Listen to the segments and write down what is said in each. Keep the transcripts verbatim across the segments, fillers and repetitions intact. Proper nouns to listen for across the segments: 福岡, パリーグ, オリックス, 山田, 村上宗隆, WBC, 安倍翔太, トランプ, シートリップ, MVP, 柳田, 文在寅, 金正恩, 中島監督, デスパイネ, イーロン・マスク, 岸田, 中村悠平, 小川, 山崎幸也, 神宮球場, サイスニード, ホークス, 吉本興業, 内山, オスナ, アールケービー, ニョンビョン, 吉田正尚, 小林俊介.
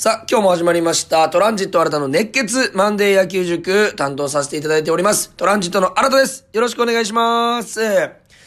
さあ、今日も始まりました。トランジット新たの熱血マンデー野球塾担当させていただいております。トランジットの新たです。よろしくお願いします。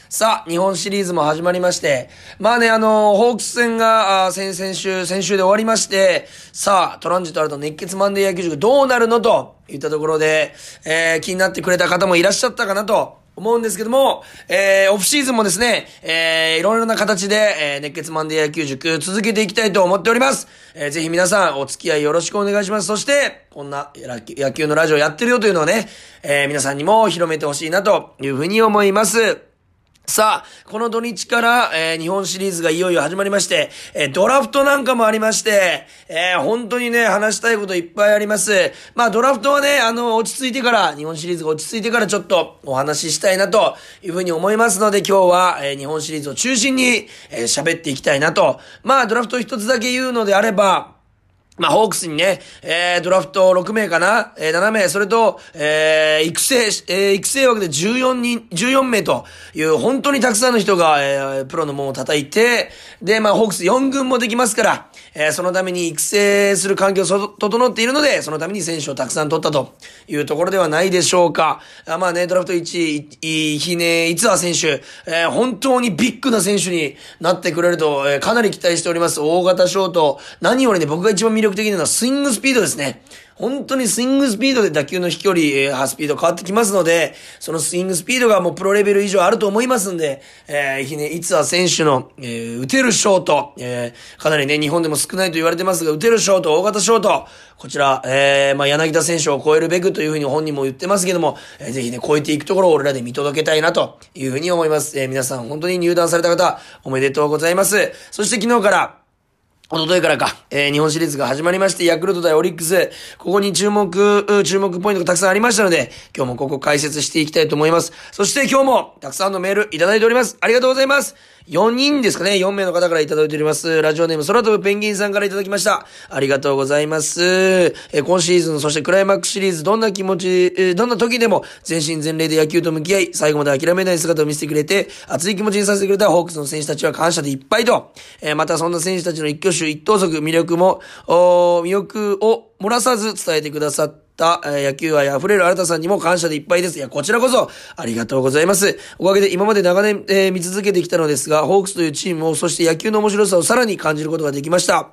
さあ、日本シリーズも始まりまして。まあね、あの、ホークス戦が、あ先々週、先週で終わりまして、さあ、トランジット新たの熱血マンデー野球塾どうなるのといったところで、えー、気になってくれた方もいらっしゃったかなと。思うんですけども、えー、オフシーズンもですね、えー、いろいろな形で、えー、熱血マンデー野球塾続けていきたいと思っております。えー、ぜひ皆さんお付き合いよろしくお願いします。そして、こんな野球のラジオやってるよというのをね、えー、皆さんにも広めてほしいなというふうに思います。さあ、この土日から、えー、日本シリーズがいよいよ始まりまして、えー、ドラフトなんかもありまして、えー、本当にね、話したいこといっぱいあります。まあ、ドラフトはね、あの、落ち着いてから、日本シリーズが落ち着いてからちょっとお話ししたいなというふうに思いますので、今日は、えー、日本シリーズを中心に、えー、喋っていきたいなと。まあ、ドラフト一つだけ言うのであれば、まあ、ホークスにね、えー、ドラフトろく名かな、えー、なな名、それと、えー、育成、えー、育成枠でじゅうよにん、じゅうよん名という、本当にたくさんの人が、えー、プロの門を叩いて、で、まあ、ホークスよん軍もできますから、えー、そのために育成する環境を整っているので、そのために選手をたくさん取ったというところではないでしょうか。あまあね、ドラフトいちい、ひね、いつは選手、えー、本当にビッグな選手になってくれると、えー、かなり期待しております。大型ショート、何よりね、僕が一番魅力的なのはスイングスピードですね。本当にスイングスピードで打球の飛距離、えー、スピード変わってきますので、そのスイングスピードがもうプロレベル以上あると思いますんで、えー、ね、いつは選手の、えー、打てるショート、えー、かなりね、日本でも少ないと言われてますが、打てるショート、大型ショート、こちら、えー、まあ、柳田選手を超えるべくというふうに本人も言ってますけども、えー、ぜひね、超えていくところを俺らで見届けたいなというふうに思います。えー、皆さん本当に入団された方、おめでとうございます。そして昨日から、おとといからか、えー、日本シリーズが始まりまして、ヤクルト対オリックス、ここに注目、注目ポイントがたくさんありましたので、今日もここ解説していきたいと思います。そして今日も、たくさんのメールいただいております。ありがとうございます。よにんですかね、よん名の方からいただいております。ラジオネーム、空飛ぶペンギンさんからいただきました。ありがとうございます。えー、今シーズン、そしてクライマックスシリーズ、どんな気持ち、えー、どんな時でも、全身全霊で野球と向き合い、最後まで諦めない姿を見せてくれて、熱い気持ちにさせてくれたホークスの選手たちは感謝でいっぱいと、えー、またそんな選手たちの一挙手一投足、魅力も、魅力を漏らさず伝えてくださった、えー、野球愛溢れる新田さんにも感謝でいっぱいです。いや、こちらこそ、ありがとうございます。おかげで今まで長年、えー、見続けてきたのですが、ホークスというチームを、そして野球の面白さをさらに感じることができました。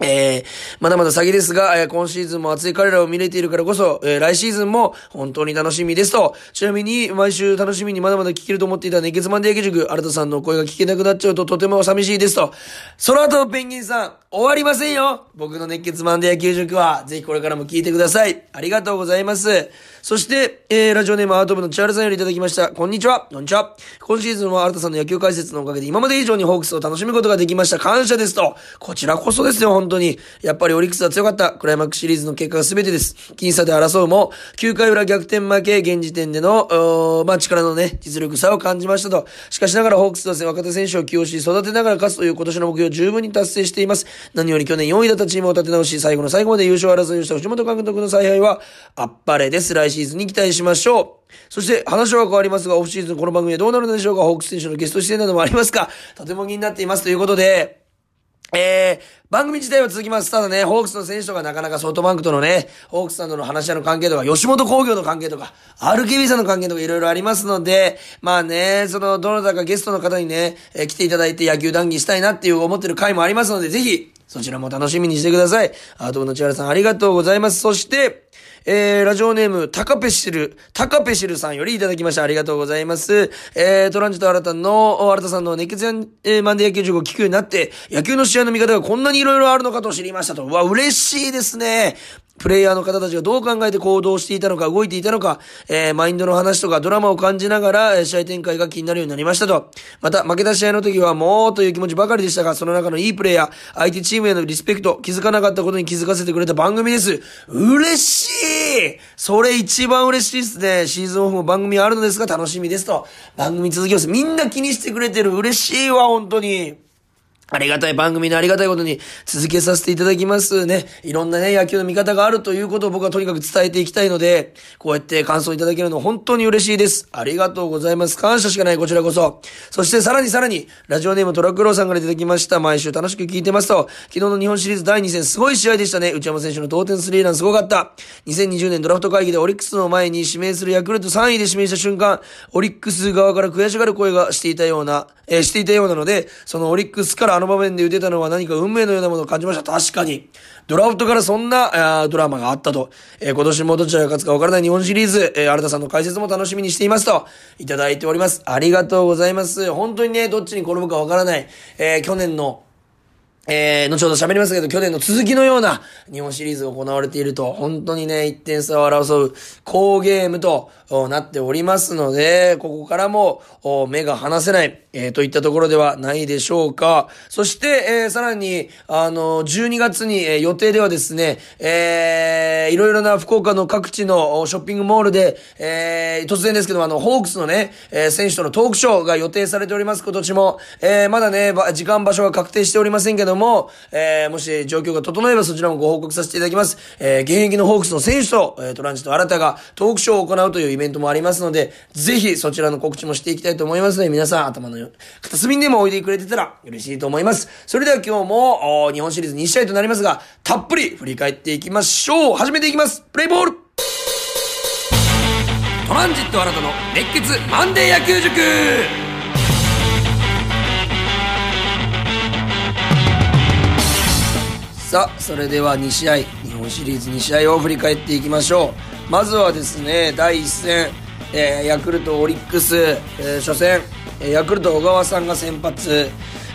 えー、まだまだ先ですが、えー、今シーズンも熱い彼らを見れているからこそ、えー、来シーズンも本当に楽しみですと。ちなみに、毎週楽しみにまだまだ聞けると思っていた熱血マンデー野球塾、新田さんの声が聞けなくなっちゃうととても寂しいですと。その後のペンギンさん、終わりませんよ。僕の熱血マンデー野球塾は、ぜひこれからも聞いてください。ありがとうございます。そして、えー、ラジオネームアート部の千春さんよりいただきました。こんにちは。こんにちは。今シーズンは新田さんの野球解説のおかげで、今まで以上にホークスを楽しむことができました。感謝ですと。こちらこそですよ、本当に。本当にやっぱりオリックスは強かった。クライマックスシリーズの結果が全てです。僅差で争うもきゅうかい裏逆転負け、現時点でのまあ力のね、実力差を感じましたと。しかしながらホークスは若手選手を起用し育てながら勝つという今年の目標を十分に達成しています。何より去年よんいだったチームを立て直し、最後の最後まで優勝争いをした藤本監督の采配はあっぱれです。来シーズンに期待しましょう。そして話は変わりますが、オフシーズンこの番組はどうなるのでしょうか。ホークス選手のゲスト出演などもありますか。とても気になっていますということで、えー、番組自体は続きます。ただね、ホークスの選手とかなかなかソフトバンクとのね、ホークスさんとの話し合いの関係とか、吉本興業の関係とか、アールケービー さんの関係とかいろいろありますので、まあね、その、どなたかゲストの方にね、えー、来ていただいて野球談義したいなっていう思ってる回もありますので、ぜひ、そちらも楽しみにしてください。アート部の千原さんありがとうございます。そして、えー、ラジオネーム、タカペシル、タカペシルさんよりいただきました。ありがとうございます。えー、トランジット新たの、新田さんの熱血マンデー野球塾を聞くようになって、野球の試合の見方がこんなにいろいろあるのかと知りましたと。うわ、嬉しいですね。プレイヤーの方たちがどう考えて行動していたのか、動いていたのか、えー、マインドの話とかドラマを感じながら、えー、試合展開が気になるようになりましたと。また負けた試合の時はもうという気持ちばかりでしたが、その中のいいプレイヤー、相手チームへのリスペクト、気づかなかったことに気づかせてくれた番組です。嬉しい。それ一番嬉しいですね。シーズンオフも番組あるのですが楽しみですと。番組続きます。みんな気にしてくれてる。嬉しいわ、本当に。ありがたい、番組のありがたいことに続けさせていただきますね。いろんなね、野球の見方があるということを僕はとにかく伝えていきたいので、こうやって感想いただけるの本当に嬉しいです。ありがとうございます。感謝しかない、こちらこそ。そしてさらにさらに、ラジオネームトラクローさんからいただきました。毎週楽しく聞いてますと、昨日の日本シリーズだいに戦、すごい試合でしたね。内山選手の同点スリーランすごかった。にせんにじゅうねんドラフト会議でオリックスの前に指名するヤクルトさんいで指名した瞬間、オリックス側から悔しがる声がしていたような、えー、していたようなので、そのオリックスからあの場面で打てたのは何か運命のようなものを感じました。確かにドラフトからそんなドラマがあったと、えー、今年もどちらが勝つか分からない日本シリーズ、えー、新田さんの解説も楽しみにしていますといただいております。ありがとうございます。本当にね、どっちに転ぶか分からない、えー、去年のえー、後ほど喋りますけど、去年の続きのような日本シリーズが行われていると、本当にね、いってん差を争う好ゲームとなっておりますので、ここからも目が離せない、えー、といったところではないでしょうか。そして、えー、さらに、あの、じゅうにがつに、えー、予定ではですね、えー、いろいろな福岡の各地のショッピングモールで、えー、突然ですけど、あの、ホークスのね、えー、選手とのトークショーが予定されております、今年も。えー、まだね、時間場所が確定しておりませんけども、も、えー、もし状況が整えばそちらもご報告させていただきます。えー、現役のホークスの選手と、えー、トランジット新たがトークショーを行うというイベントもありますので、ぜひそちらの告知もしていきたいと思いますので、皆さん頭の片隅にでも置いてくれてたら嬉しいと思います。それでは今日も日本シリーズに試合となりますが、たっぷり振り返っていきましょう。始めていきます。プレイボールトランジット新たの熱血マンデー野球塾。さあ、それではに試合、日本シリーズに試合を振り返っていきましょう。まずはですね、だいいち戦、えー、ヤクルトオリックス、えー、初戦、えー、ヤクルト小川さんが先発、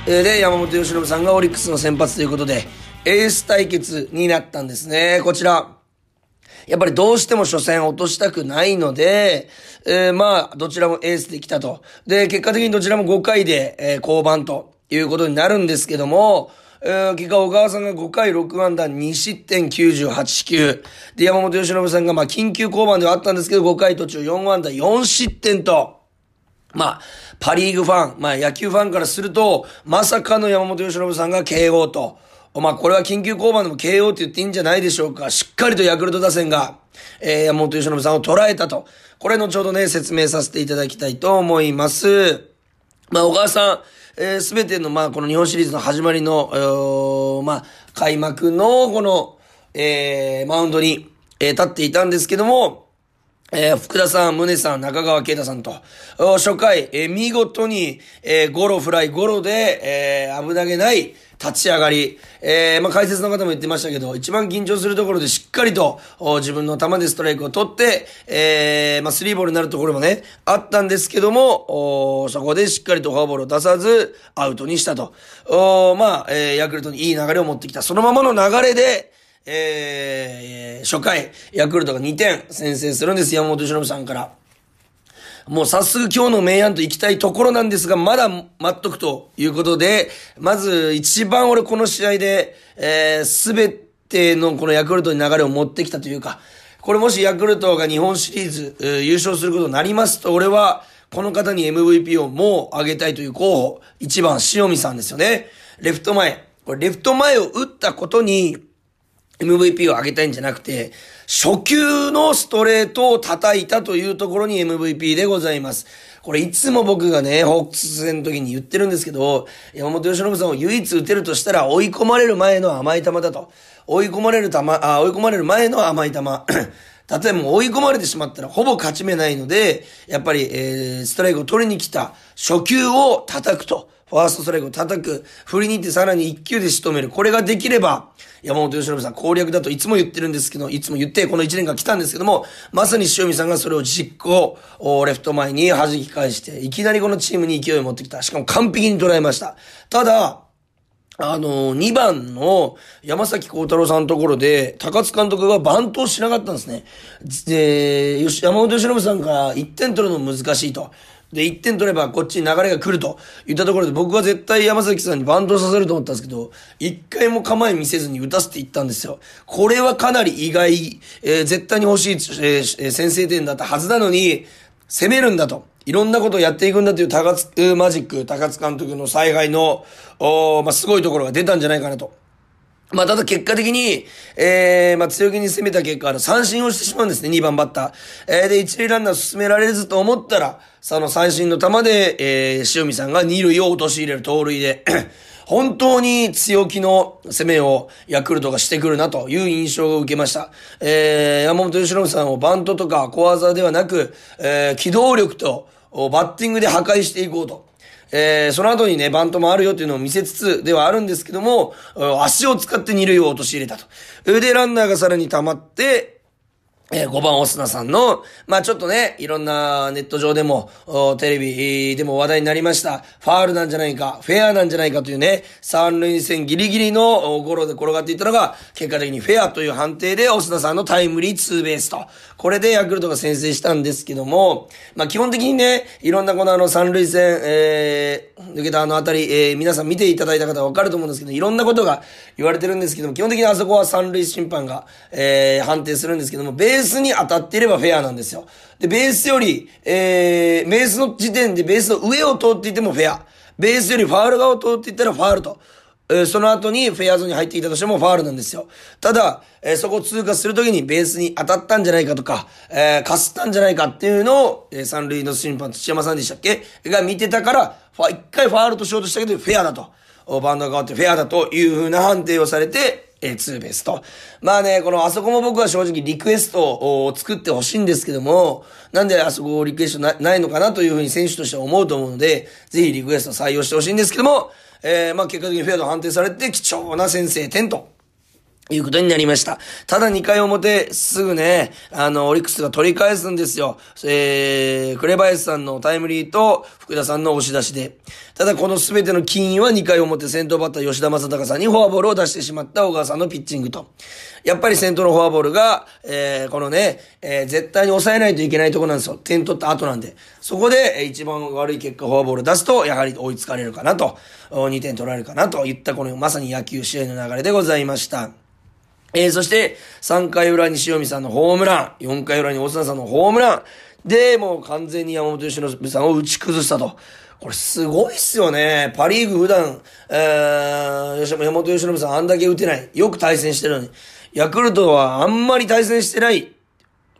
えー、で山本由伸さんがオリックスの先発ということでエース対決になったんですね。こちらやっぱりどうしても初戦落としたくないので、えー、まあどちらもエースできたと。で結果的にどちらもごかいで、えー、降板ということになるんですけども、結果小川さんがごかいろくあんだにしってんきゅうじゅうはちきゅうで、山本由伸さんがまあ緊急降板ではあったんですけど、ごかい途中よんあんだよんしってんと、まあパリーグファン、まあ野球ファンからするとまさかの山本由伸さんが ケーオー と、まあこれは緊急降板でも ケーオー って言っていいんじゃないでしょうか。しっかりとヤクルト打線が、えー、山本由伸さんを捉えたと。これ後ほどね説明させていただきたいと思います。まあ小川さん、えー、すべての、まあ、この日本シリーズの始まりの、まあ、開幕の、この、えー、マウンドに、えー、立っていたんですけども、えー、福田さん、宗さん、中川圭太さんと、初回、えー、見事に、えー、ゴロフライ、ゴロで、えー、危なげない立ち上がり、えー、まあ、解説の方も言ってましたけど、一番緊張するところでしっかりと、自分の球でストライクを取って、えー、まあ、スリーボールになるところもね、あったんですけども、そこでしっかりとフォアボールを出さず、アウトにしたと。まあ、えー、ヤクルトにいい流れを持ってきた。そのままの流れで、えー、初回、ヤクルトがにてん先制するんです。山本由伸さんから。もう早速今日の明暗と行きたいところなんですが、まだ待っとくということで、まず一番俺この試合で、えー、すべてのこのヤクルトに流れを持ってきたというか、これもしヤクルトが日本シリーズ、えー、優勝することになりますと、俺はこの方に エムブイピー をもうあげたいという候補、一番塩見さんですよね。レフト前。これレフト前を打ったことに、エムブイピー を上げたいんじゃなくて、初球のストレートを叩いたというところに エムブイピー でございます。これいつも僕がね、ホークス戦の時に言ってるんですけど、山本由伸さんを唯一打てるとしたら追い込まれる前の甘い球だと。追い込まれる球、あ、追い込まれる前の甘い球。例えばもう追い込まれてしまったらほぼ勝ち目ないので、やっぱり、えー、ストライクを取りに来た初球を叩くと。ファーストストライクを叩く、振りに行ってさらにいっきゅうで仕留める。これができれば、山本由伸さん攻略だといつも言ってるんですけど、いつも言ってこのいちねんかん来たんですけども、まさに塩見さんがそれを実行、レフト前に弾き返して、いきなりこのチームに勢いを持ってきた。しかも完璧に捉えました。ただ、あの、にばんの山崎幸太郎さんのところで、高津監督がバントをしなかったんですね。で、山本由伸さんからいってん取るの難しいと。で、いってん取ればこっちに流れが来ると言ったところで、僕は絶対山崎さんにバントさせると思ったんですけど、一回も構え見せずに打たせていったんですよ。これはかなり意外、えー、絶対に欲しい、えー、先制点だったはずなのに、攻めるんだと、いろんなことをやっていくんだという高津マジック、高津監督の采配の、まあ、すごいところが出たんじゃないかなと。まあ、ただ結果的に、えー、まあ、強気に攻めた結果、三振をしてしまうんですね、にばんバッター。えー、で、一塁ランナー進められずと思ったら、その三振の球で、えー、塩見さんが二塁を陥れる盗塁で、本当に強気の攻めをヤクルトがしてくるなという印象を受けました。えー、山本由伸さんをバントとか小技ではなく、えー、機動力とバッティングで破壊していこうと。えー、その後にね、バントもあるよっていうのを見せつつではあるんですけども、足を使って二塁を陥れたと。で、ランナーがさらに溜まって、えー、ごばんオスナさんの、まあちょっとね、いろんなネット上でも、テレビでも話題になりました、ファールなんじゃないか、フェアなんじゃないかというね、三塁線ギリギリのゴロで転がっていったのが、結果的にフェアという判定でオスナさんのタイムリーツーベースと。これでヤクルトが先制したんですけども、まあ基本的にね、いろんなこのあの三塁線、えー、抜けたあのあたり、えー、皆さん見ていただいた方はわかると思うんですけど、いろんなことが言われてるんですけども、基本的にあそこは三塁審判が、えー、判定するんですけども、ベースに当たっていればフェアなんですよ。で、ベースより、えー、ベースの時点でベースの上を通っていてもフェア。ベースよりファール側を通っていったらファールと。えー、その後にフェアゾーンに入っていたとしてもファールなんですよ。ただ、えー、そこを通過するときにベースに当たったんじゃないかとか、えー、かすったんじゃないかっていうのを、えー、三塁の審判、土山さんでしたっけが見てたから、一回ファールとしようとしたけどフェアだと。バウンドが変わってフェアだという風な判定をされて、え、ツーベースと。まあね、この、あそこも僕は正直リクエストを作ってほしいんですけども、なんであそこをリクエスト な, ないのかなというふうに選手としては思うと思うので、ぜひリクエスト採用してほしいんですけども、えー、まあ結果的にフェアと判定されて貴重な先制点と。いうことになりました。ただにかい表、すぐね、あの、オリックスが取り返すんですよ。えー、紅林さんのタイムリーと、福田さんの押し出しで。ただこの全ての起因はにかい表、先頭バッター吉田正尚さんにフォアボールを出してしまった小川さんのピッチングと。やっぱり先頭のフォアボールが、えー、このね、えー、絶対に抑えないといけないところなんですよ。点取った後なんで。そこで、一番悪い結果、フォアボールを出すと、やはり追いつかれるかなと、にてん取られるかなといった、このまさに野球試合の流れでございました。えー、そして、さんかい裏に塩見さんのホームラン、よんかい裏にオスナさんのホームラン、で、もう完全に山本由伸さんを打ち崩したと。これすごいっすよね。パリーグ普段、えー、山本由伸さんあんだけ打てない。よく対戦してるのに。ヤクルトはあんまり対戦してない。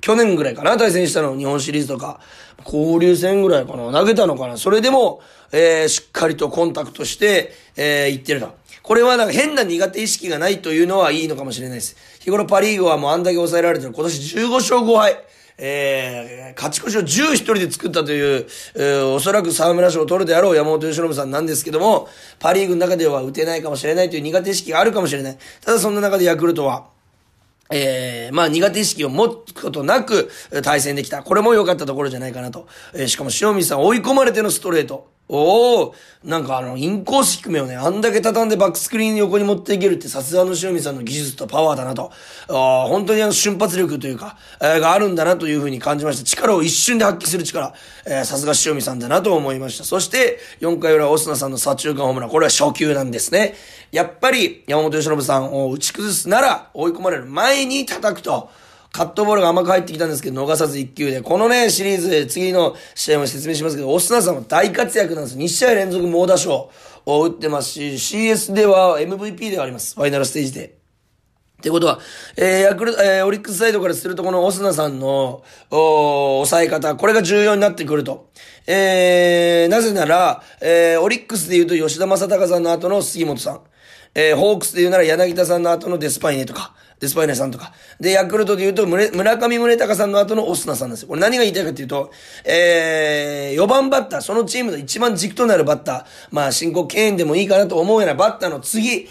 去年ぐらいかな、対戦したの。日本シリーズとか。交流戦ぐらいかな。投げたのかな。それでも、えー、しっかりとコンタクトして、えー、いってると。これはなんか変な苦手意識がないというのはいいのかもしれないです。日頃パリーグはもうあんだけ抑えられてる。今年じゅうごしょうごはい。えー、勝ち越しをじゅういちにんで作ったという、えー、おそらく沢村賞を取るであろう山本由伸さんなんですけども、パリーグの中では打てないかもしれないという苦手意識があるかもしれない。ただそんな中でヤクルトは、えー、まあ苦手意識を持つことなく対戦できた。これも良かったところじゃないかなと。えー、しかも塩見さん追い込まれてのストレート。おー、なんかあの、インコース低めをね、あんだけ畳んでバックスクリーンに横に持っていけるって、さすがの塩見さんの技術とパワーだなと。あー、本当にあの、瞬発力というか、えー、があるんだなというふうに感じました。力を一瞬で発揮する力、えー、さすが塩見さんだなと思いました。そして、よんかい裏、オスナさんの左中間ホームラン、これは初球なんですね。やっぱり、山本由伸さんを打ち崩すなら、追い込まれる前に叩くと。カットボールが甘く入ってきたんですけど、逃さずいっきゅうで。このね、シリーズで次の試合も説明しますけど、オスナさんは大活躍なんです。にしあいれんぞく猛打賞を打ってますし、シーエス では エムブイピー ではあります。ファイナルステージで。ってことは、えー、ヤクルト、えー、オリックスサイドからすると、このオスナさんの、おー、抑え方、これが重要になってくると。えー、なぜなら、えー、オリックスで言うと吉田正尚さんの後の杉本さん。えー、ホークスで言うなら柳田さんの後のデスパイネとか。デスパイネさんとか。で、ヤクルトで言うと、村上宗隆さんの後のオスナさんなんですよ。これ何が言いたいかっていうと、えー、よんばんバッター、そのチームの一番軸となるバッター、まあ、申告敬遠でもいいかなと思うようなバッターの次、必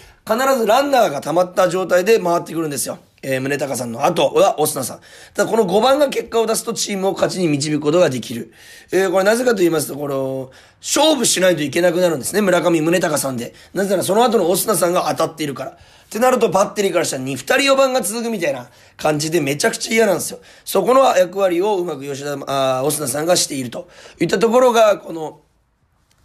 ずランナーが溜まった状態で回ってくるんですよ。えー、宗隆さんの後はオスナさん。ただ、このごばんが結果を出すとチームを勝ちに導くことができる。えー、これなぜかと言いますと、この、勝負しないといけなくなるんですね。村上宗隆さんで。なぜならその後のオスナさんが当たっているから。ってなるとバッテリーからしたらに、ふたりよんばんが続くみたいな感じでめちゃくちゃ嫌なんですよ。そこの役割をうまく吉田、あ、オスナさんがしているといったところが、この、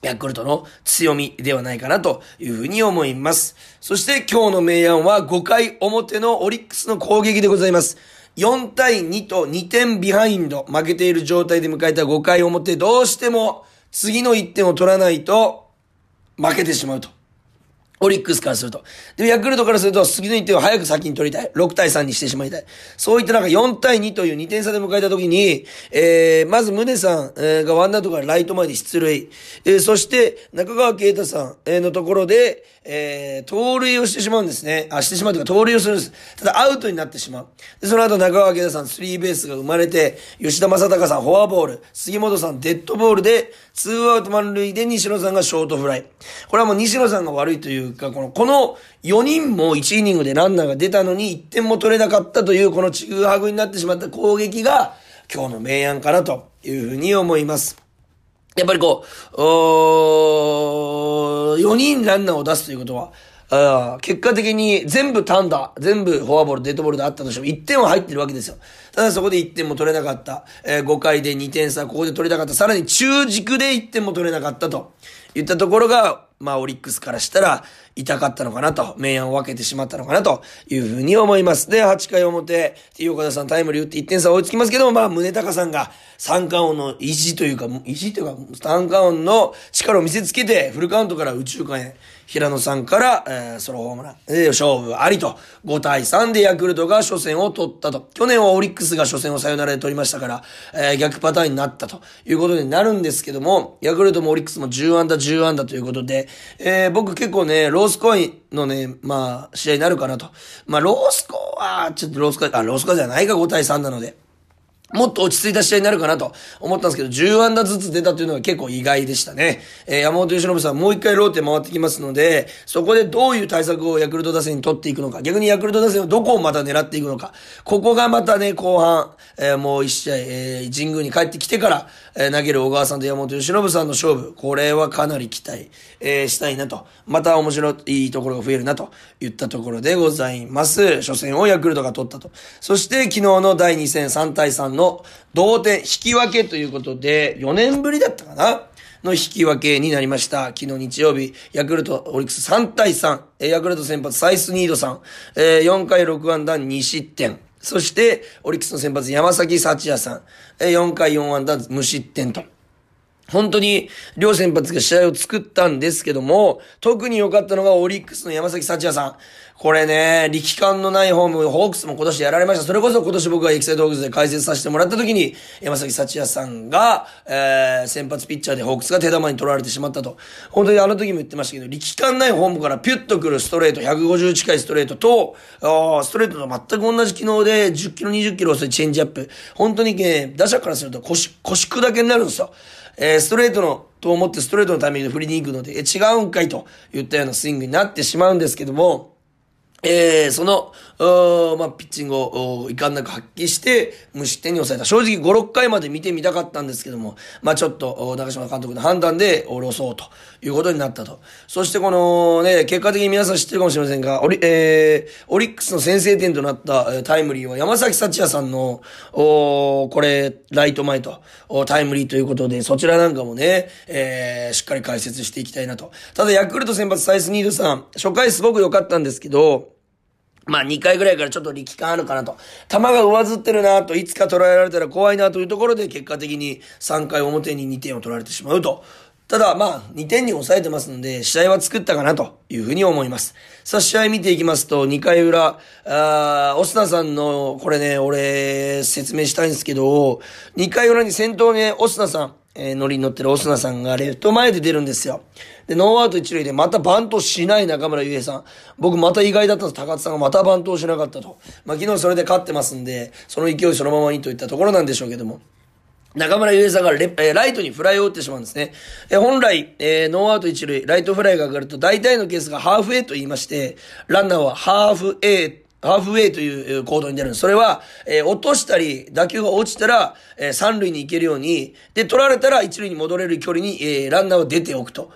ヤクルトの強みではないかなというふうに思います。そして今日の明暗はごかい表のオリックスの攻撃でございます。よん対にとにてんビハインド、負けている状態で迎えたごかい表、どうしても次のいってんを取らないと負けてしまうと。オリックスからすると。で、ヤクルトからすると、次のいってんを早く先に取りたい。ろく対さんにしてしまいたい。そういった中、よん対にというにてん差で迎えたときに、えー、まず宗さんがワンアウトからライト前で出塁。えー、そして、中川圭太さんのところで、えー、盗塁をしてしまうんですね。あ、してしまうというか、盗塁をするんです。ただ、アウトになってしまう。で、その後、中川圭太さん、スリーベースが生まれて、吉田正尚さん、フォアボール。杉本さん、デッドボールで、ツーアウト満塁で、西野さんがショートフライ。これはもう西野さんが悪いという、この、このよにんもいちイニングでランナーが出たのにいってんも取れなかったというこのちぐはぐになってしまった攻撃が今日の明暗かなというふうに思います。やっぱりこう、よにんランナーを出すということは、あ結果的に全部単打、全部フォアボール、デッドボールであったとしてもいってんは入ってるわけですよ。ただそこでいってんも取れなかった。えー、ごかいでにてん差、ここで取れなかった。さらに中軸でいってんも取れなかったといったところが、まあオリックスからしたら痛かったのかなと、明暗を分けてしまったのかなというふうに思います。で、はっかい表、T岡田さんタイムリー打っていってん差追いつきますけども、まあ宗隆さんが三冠王の意地というか、意地というか、三冠王の力を見せつけて、フルカウントから右中間へ、平野さんから、えー、ソロホームラン、で勝負ありと、ご対さんでヤクルトが初戦を取ったと。去年はオリックスが初戦をサヨナラで取りましたから、えー、逆パターンになったということになるんですけども、ヤクルトもオリックスもじゅう安打じゅう安打ということで、えー、僕結構ね、ロースコアのね、まあ、試合になるかなと。まあ、ロースコアは、ちょっとロースコア、あ、ロースコアじゃないか、ご対さんなので。もっと落ち着いた試合になるかなと思ったんですけど、じゅう安打ずつ出たというのは結構意外でしたね。えー、山本由伸さんもう一回ローテ回ってきますので、そこでどういう対策をヤクルト打線に取っていくのか、逆にヤクルト打線をどこをまた狙っていくのか、ここがまたね、後半、えー、もう一試合、えー、神宮に帰ってきてから、えー、投げる小川さんと山本由伸さんの勝負、これはかなり期待、えー、したいなと。また面白いところが増えるなといったところでございます。初戦をヤクルトが取ったと。そして昨日のだいに戦さん対さんのの同点引き分けということで、よねんぶりだったかなの引き分けになりました。昨日日曜日、ヤクルト、オリックスさん対さん、ヤクルト先発サイスニードさん、よんかいろく安打に失点。そして、オリックスの先発山崎幸也さん、よんかいよん安打無失点と。本当に両先発が試合を作ったんですけども、特に良かったのがオリックスの山崎幸也さん。これね、力感のないホーム、ホークスも今年やられました。それこそ今年僕がエキサイトホークスで解説させてもらった時に、山崎幸也さんが、えー、先発ピッチャーでホークスが手玉に取られてしまったと。本当にあの時も言ってましたけど、力感ないホームからピュッとくるストレート、ひゃくごじゅう近いストレートと、あーストレートと全く同じ機能でじゅっキロ、にじゅっキロ遅いチェンジアップ。本当にね、打者からすると腰、腰砕けになるんですよ。えー、ストレートの、と思ってストレートのタイミングで振りに行くので、え、違うんかいと言ったようなスイングになってしまうんですけども、えー、その、まあ、ピッチングを、遺憾なく発揮して、無失点に抑えた。正直ご、ろっかいまで見てみたかったんですけども、まあ、ちょっと、中嶋監督の判断で、下ろそうということになったと。そしてこの、ね、結果的に皆さん知ってるかもしれませんが、オリ、えー、オリックスの先制点となったタイムリーは山崎幸也さんの、おこれ、ライト前と、タイムリーということで、そちらなんかもね、えー、しっかり解説していきたいなと。ただ、ヤクルト先発サイスニードさん、初回すごく良かったんですけど、まあにかいぐらいからちょっと力感あるかなと。球が上ずってるなと、いつか捉えられたら怖いなというところで結果的にさんかい表ににてんを取られてしまうと。ただまあにてんに抑えてますので、試合は作ったかなというふうに思います。さあ試合見ていきますと、にかい裏、あー、オスナさんの、これね、俺説明したいんですけど、にかい裏に先頭ね、オスナさん。えー、乗りに乗ってるオスナさんがレフト前で出るんですよ。で、ノーアウト一塁でまたバントしない中村悠平さん。僕また意外だったんです。高津さんがまたバントをしなかったと。まあ、昨日それで勝ってますんで、その勢いそのままにといったところなんでしょうけども。中村悠平さんがレ、えー、ライトにフライを打ってしまうんですね。えー、本来、えー、ノーアウト一塁、ライトフライが上がると大体のケースがハーフ A と言いまして、ランナーはハーフ A、ハーフウェイという行動になるんです。それは、えー、落としたり、打球が落ちたら、えー、三塁に行けるように、で、取られたら一塁に戻れる距離に、えー、ランナーを出ておくと。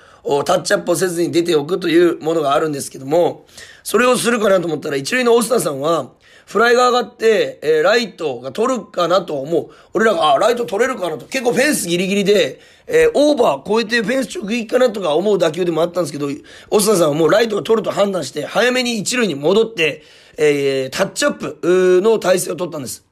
タッチアップをせずに出ておくというものがあるんですけども、それをするかなと思ったら、一塁のオスナさんは、フライが上がって、えー、ライトが取るかなと思う。俺らが、あ、ライト取れるかなと。結構フェンスギリギリで、えー、オーバー越えてフェンス直撃かなとか思う打球でもあったんですけど、オスナさんはもうライトが取ると判断して、早めに一塁に戻って、えー、タッチアップの体勢を取ったんです。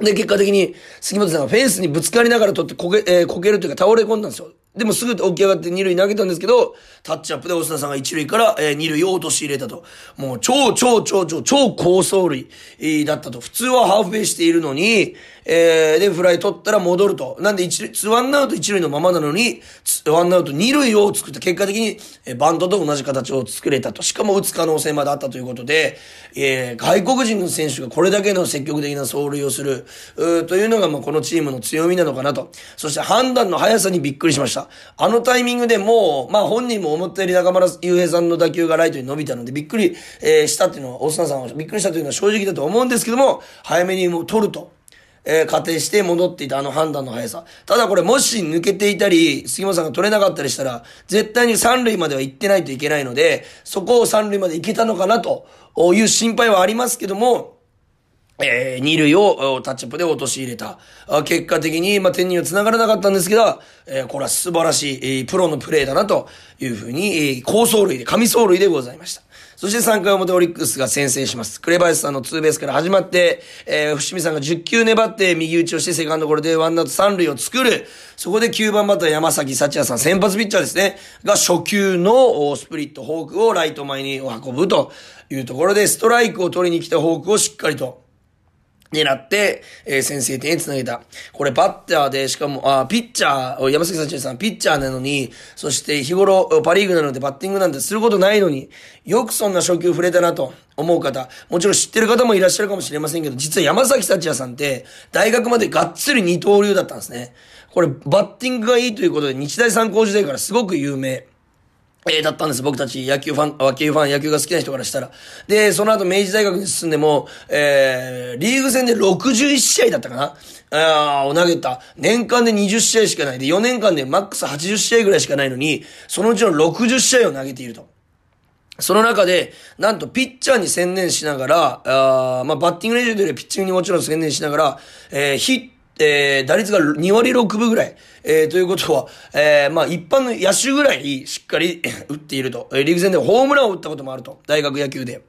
で、結果的に、杉本さんがフェンスにぶつかりながら取ってこけ、えー、こけるというか倒れ込んだんですよ。でもすぐ起き上がって二塁投げたんですけど、タッチアップでオスナさんが一塁から、えー、二塁を落とし入れたと。もう超超超超超高走塁、えー、だったと。普通はハーフウェイしているのに、えー、で、フライ取ったら戻ると。なんで一塁、ツーワンアウト一塁のままなのに、ワンアウト二塁を作った。結果的に、えー、バントと同じ形を作れたと。しかも打つ可能性まであったということで、えー、外国人の選手がこれだけの積極的な走塁をする、うというのが、まあ、このチームの強みなのかなと。そして判断の速さにびっくりしました。あのタイミングでもう、まあ本人も思ったより中村悠平さんの打球がライトに伸びたのでびっくり、えー、したっていうのは、オスナさんはびっくりしたというのは正直だと思うんですけども、早めにもう取ると、えー、仮定して戻っていたあの判断の速さ。ただこれもし抜けていたり、杉本さんが取れなかったりしたら、絶対に三塁までは行ってないといけないので、そこを三塁まで行けたのかなという心配はありますけども、えー、二塁をタッチアップで落とし入れた。結果的に、まあ、点には繋がらなかったんですけど、えー、これは素晴らしい、えー、プロのプレーだなというふうに、えー、高走塁で、神走塁でございました。そしてさんかい表オリックスが先制します。紅林さんのツーベースから始まって、えー、伏見さんがじゅっきゅう粘って右打ちをしてセカンドゴロでワンアウト三塁を作る。そこできゅうばんバッター山崎幸也さん、先発ピッチャーですね。が初球のスプリットフォークをライト前に運ぶというところで、ストライクを取りに来たフォークをしっかりと狙って、えー、先制点につなげた。これバッターで、しかも、あ、ピッチャー、山崎幸也さん、ピッチャーなのに、そして日頃、パリーグなのでバッティングなんてすることないのに、よくそんな初球触れたなと思う方、もちろん知ってる方もいらっしゃるかもしれませんけど、実は山崎幸也さんって、大学までがっつり二刀流だったんですね。これ、バッティングがいいということで、日大三高時代からすごく有名。えー、だったんです。僕たち野球ファン、野球ファン、野球が好きな人からしたら。で、その後明治大学に進んでも、えー、リーグ戦でろくじゅういちしあいだったかなあー、投げた。年間でにじゅっしあいしかない。で、よねんかんでマックスはちじゅっしあいぐらいしかないのに、そのうちのろくじゅっしあいを投げていると。その中で、なんとピッチャーに専念しながら、あー、まあ、バッティング練習というよりピッチングにもちろん専念しながら、えー、ヒット、えー、打率がにわりろくぶぐらい。えー、ということは、えー、まあ、一般の野手ぐらいしっかり打っていると。えー、リーグ戦でホームランを打ったこともあると。大学野球で。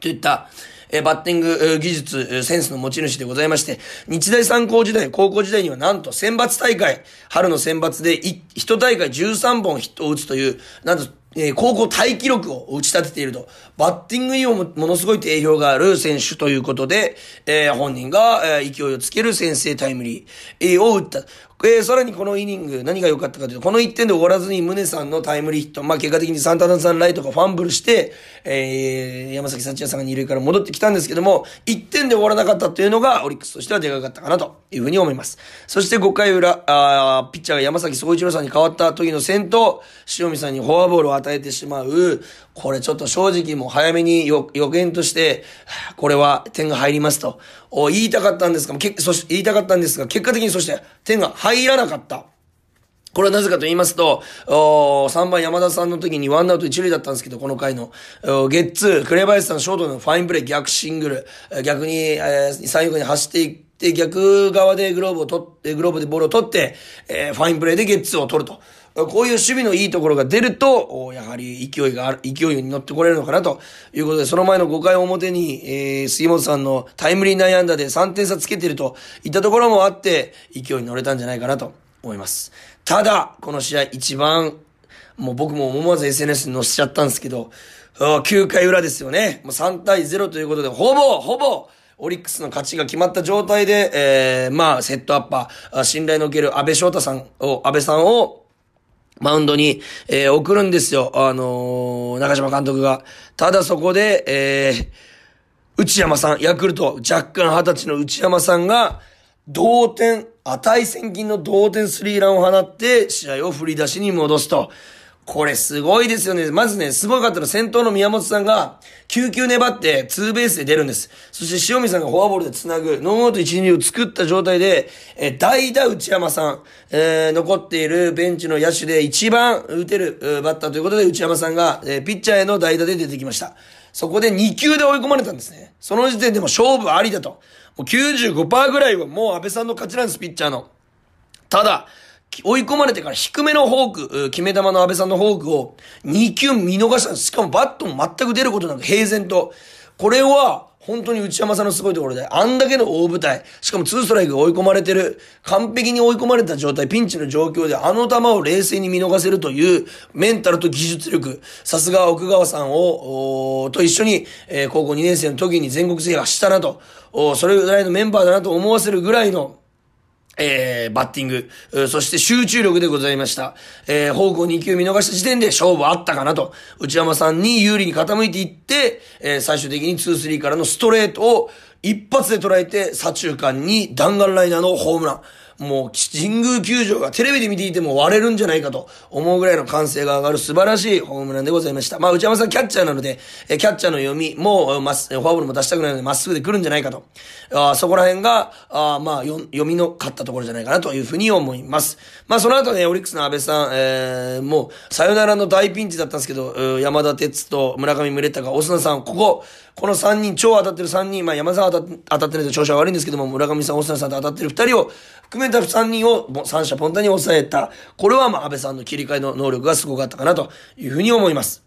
といった、えー、バッティング技術、センスの持ち主でございまして、日大三高時代、高校時代にはなんと選抜大会、春の選抜でいちたいかいじゅうさんぼんヒットを打つという、なんと、えー、高校タイ記録を打ち立てていると。バッティングにもものすごい定評がある選手ということで、えー、本人が、えー、勢いをつける先制タイムリーを打った。えー、さらにこのイニング、何が良かったかというと、このいってんで終わらずに宗さんのタイムリーヒット、まあ、結果的にサンタナさんライトがファンブルして、えー、山崎幸也さんが二塁から戻ってきたんですけども、いってんで終わらなかったというのが、オリックスとしてはでかかったかなというふうに思います。そしてごかいうら、あピッチャーが山崎総一郎さんに変わった時の先頭、塩見さんにフォアボールを与えてしまう、これちょっと正直もう早めに予言として、これは点が入りますと、言いたかったんですが、けそし言いたかったんですが、結果的にそして点が入らなかった。これはなぜかと言いますと、さんばん山田さんの時にワンアウト一塁だったんですけど、この回の、ゲッツー、紅林さんショートのファインプレー、逆シングル、逆に、えー、三遊間に走っていく。で、逆側でグローブを取って、グローブでボールを取って、えー、ファインプレーでゲッツーを取ると。こういう守備のいいところが出ると、やはり勢いがある、勢いに乗ってこれるのかなということで、その前のごかいおもてに、えー、杉本さんのタイムリー内野安打でさんてんさつけてるといったところもあって、勢いに乗れたんじゃないかなと思います。ただ、この試合一番、もう僕も思わず エスエヌエス に載せちゃったんですけど、きゅうかいうらですよね。もうさんたいぜろということで、ほぼ、ほぼ、オリックスの勝ちが決まった状態で、えー、まあ、セットアッパー、信頼のおける安倍翔太さんを、安倍さんを、マウンドに、えー、送るんですよ。あのー、中島監督が。ただそこで、えー、内山さん、ヤクルト、若干はたちの内山さんが、同点、値千金の同点スリーランを放って、試合を振り出しに戻すと。これすごいですよね。まずね、すごかったのは先頭の宮本さんが、きゅうきゅう粘ってツーベースで出るんです。そして塩見さんがフォアボールで繋ぐ、ノーアウト一二を作った状態で、えー、代打内山さん、えー、残っているベンチの野手で一番打てるバッターということで、内山さんが、えー、ピッチャーへの代打で出てきました。そこでにきゅうで追い込まれたんですね。その時点でも勝負ありだと。もう きゅうじゅうごパーセント ぐらいはもう安倍さんの勝ちなんです、ピッチャーの。ただ、追い込まれてから低めのフォーク、決め球の安倍さんのフォークをにきゅう見逃したんです。しかもバットも全く出ることなく平然と。これは本当に内山さんのすごいところで、あんだけの大舞台、しかもツーストライク追い込まれてる、完璧に追い込まれた状態、ピンチの状況であの球を冷静に見逃せるというメンタルと技術力、さすが奥川さんをと一緒に、えー、高校にねん生の時に全国制覇したなと、それぐらいのメンバーだなと思わせるぐらいのえー、バッティング、そして集中力でございました。えー、方向に球見逃した時点で勝負あったかなと、内山さんに有利に傾いていって、えー、最終的に ツースリー からのストレートを一発で捉えて、左中間に弾丸ライナーのホームラン。もう神宮球場がテレビで見ていても割れるんじゃないかと思うぐらいの歓声が上がる素晴らしいホームランでございました。まあ内山さんキャッチャーなので、キャッチャーの読みもまっフォアボールも出したくないのでまっすぐで来るんじゃないかと、あそこら辺があまあよ読みの勝ったところじゃないかなというふうに思います。まあその後ねオリックスの安倍さん、えー、もうサヨナラの大ピンチだったんですけど、山田哲と村上宗隆、オスナさんこここの三人超当たってる三人、まあ山田さん当た当たってないと調子は悪いんですけども、村上さんオスナさんと当たってる二人を含めさんにんを三者凡退に抑えた。これはまあ安倍さんの切り替えの能力がすごかったかなというふうに思います。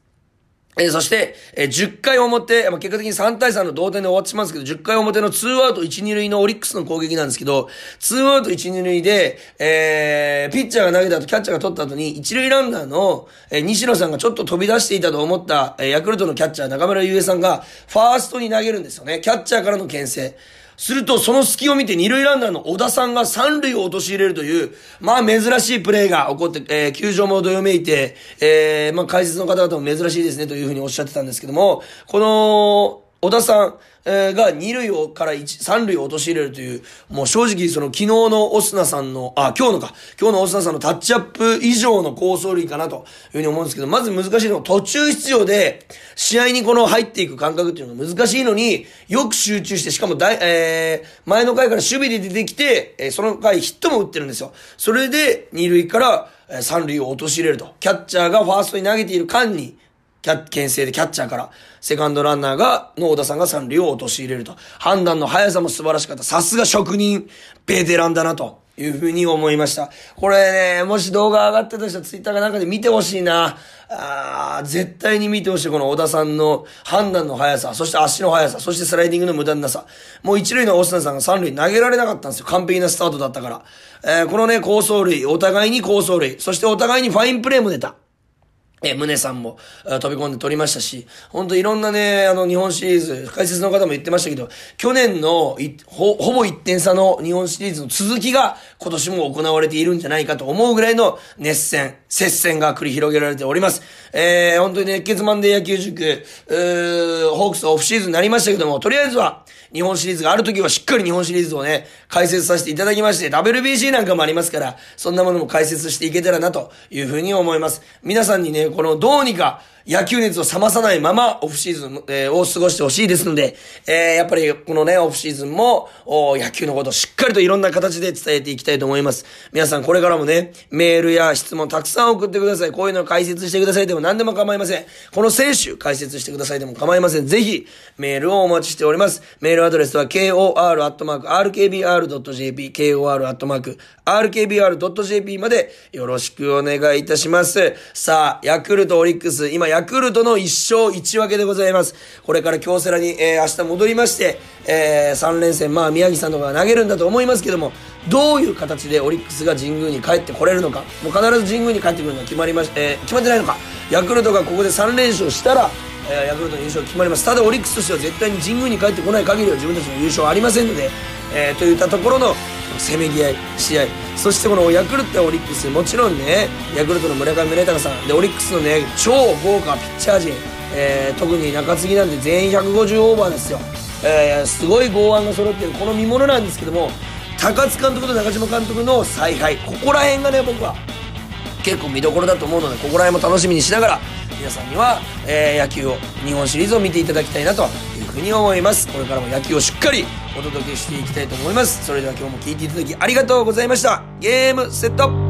えー、そして、えー、じゅっかい表、まあ、結果的にさんたいさんの同点で終わってしまうんですけど、じゅっかい表のツーアウトいち、に塁のオリックスの攻撃なんですけど、ツーアウトいち、に塁で、えー、ピッチャーが投げた後、キャッチャーが取った後に、いち塁ランナーの、えー、西野さんがちょっと飛び出していたと思った、えー、ヤクルトのキャッチャー、中村悠平さんが、ファーストに投げるんですよね。キャッチャーからの牽制。すると、その隙を見て二塁ランナーの小田さんが三塁を陥れるという、まあ珍しいプレーが起こって、えー、球場もどよめいて、えー、まあ解説の方々も珍しいですねというふうにおっしゃってたんですけども、この、小田さん、えー、が二塁をから一、三塁を陥れるという、もう正直その昨日のオスナさんの、あ、今日のか、今日のオスナさんのタッチアップ以上の好走塁かなというふうに思うんですけど、まず難しいのは途中出場で試合にこの入っていく感覚っていうのが難しいのによく集中して、しかも大、えー、前の回から守備で出てきて、えー、その回ヒットも打ってるんですよ。それで二塁から三塁を陥れると。キャッチャーがファーストに投げている間に、キャ牽制でキャッチャーからセカンドランナーがの小田さんが三塁を陥れると、判断の速さも素晴らしかった。さすが職人ベテランだなというふうに思いました。これね、もし動画上がってたとしたらツイッターかなんかで見てほしいな。あー絶対に見てほしい。この小田さんの判断の速さ、そして足の速さ、そしてスライディングの無駄なさ。もう一塁のオスナさんが三塁投げられなかったんですよ。完璧なスタートだったから、えー、このね好走塁、お互いに好走塁、そしてお互いにファインプレーも出た。え、宗さんも飛び込んで取りましたし、ほんといろんなね、あの日本シリーズ、解説の方も言ってましたけど、去年のほ、ほぼいってん差の日本シリーズの続きが今年も行われているんじゃないかと思うぐらいの熱戦、接戦が繰り広げられております。えー、ほんとに熱血マンデー野球塾、うー、ホークスオフシーズンになりましたけども、とりあえずは日本シリーズがある時はしっかり日本シリーズをね、解説させていただきまして、ダブリュービーシー なんかもありますから、そんなものも解説していけたらなというふうに思います。皆さんにね、このどうにか野球熱を冷まさないままオフシーズンを過ごしてほしいですので、えー、やっぱりこのねオフシーズンも野球のことをしっかりといろんな形で伝えていきたいと思います。皆さんこれからもねメールや質問たくさん送ってください。こういうのを解説してくださいでも何でも構いません。この選手解説してくださいでも構いません。ぜひメールをお待ちしております。メールアドレスは ケーオーアールアットマークアールケービーアールドットジェーピー ケーオーアールアットマークアールケービーアールドットジェーピー までよろしくお願いいたします。さあヤクルトオリックス、今ヤクルトのいっしょういちぶんけでございます。これから京セラに、えー、明日戻りまして、えー、さんれんせん、まあ宮城さんとかが投げるんだと思いますけども、どういう形でオリックスが神宮に帰ってこれるのか、もう必ず神宮に帰ってくるのは決まりまし、えー、決まってないのか。ヤクルトがここでさんれんしょうしたら、えー、ヤクルトの優勝決まります。ただオリックスとしては絶対に神宮に帰ってこない限りは自分たちの優勝はありませんので、えー、といったところのせめぎ合い試合、そしてこのヤクルトやオリックス、もちろんねヤクルトの村上宗隆さんでオリックスのね超豪華ピッチャー陣、えー、特に中継ぎなんて全員ひゃくごじゅうオーバーですよ、えー、すごい剛腕が揃っているこの見ものなんですけども、高津監督と中島監督の采配、ここら辺がね僕は結構見どころだと思うので、ここら辺も楽しみにしながら皆さんには、えー、野球を日本シリーズを見ていただきたいなというふうに思います。これからも野球をしっかりお届けしていきたいと思います。それでは今日も聞いていただきありがとうございました。ゲームセット。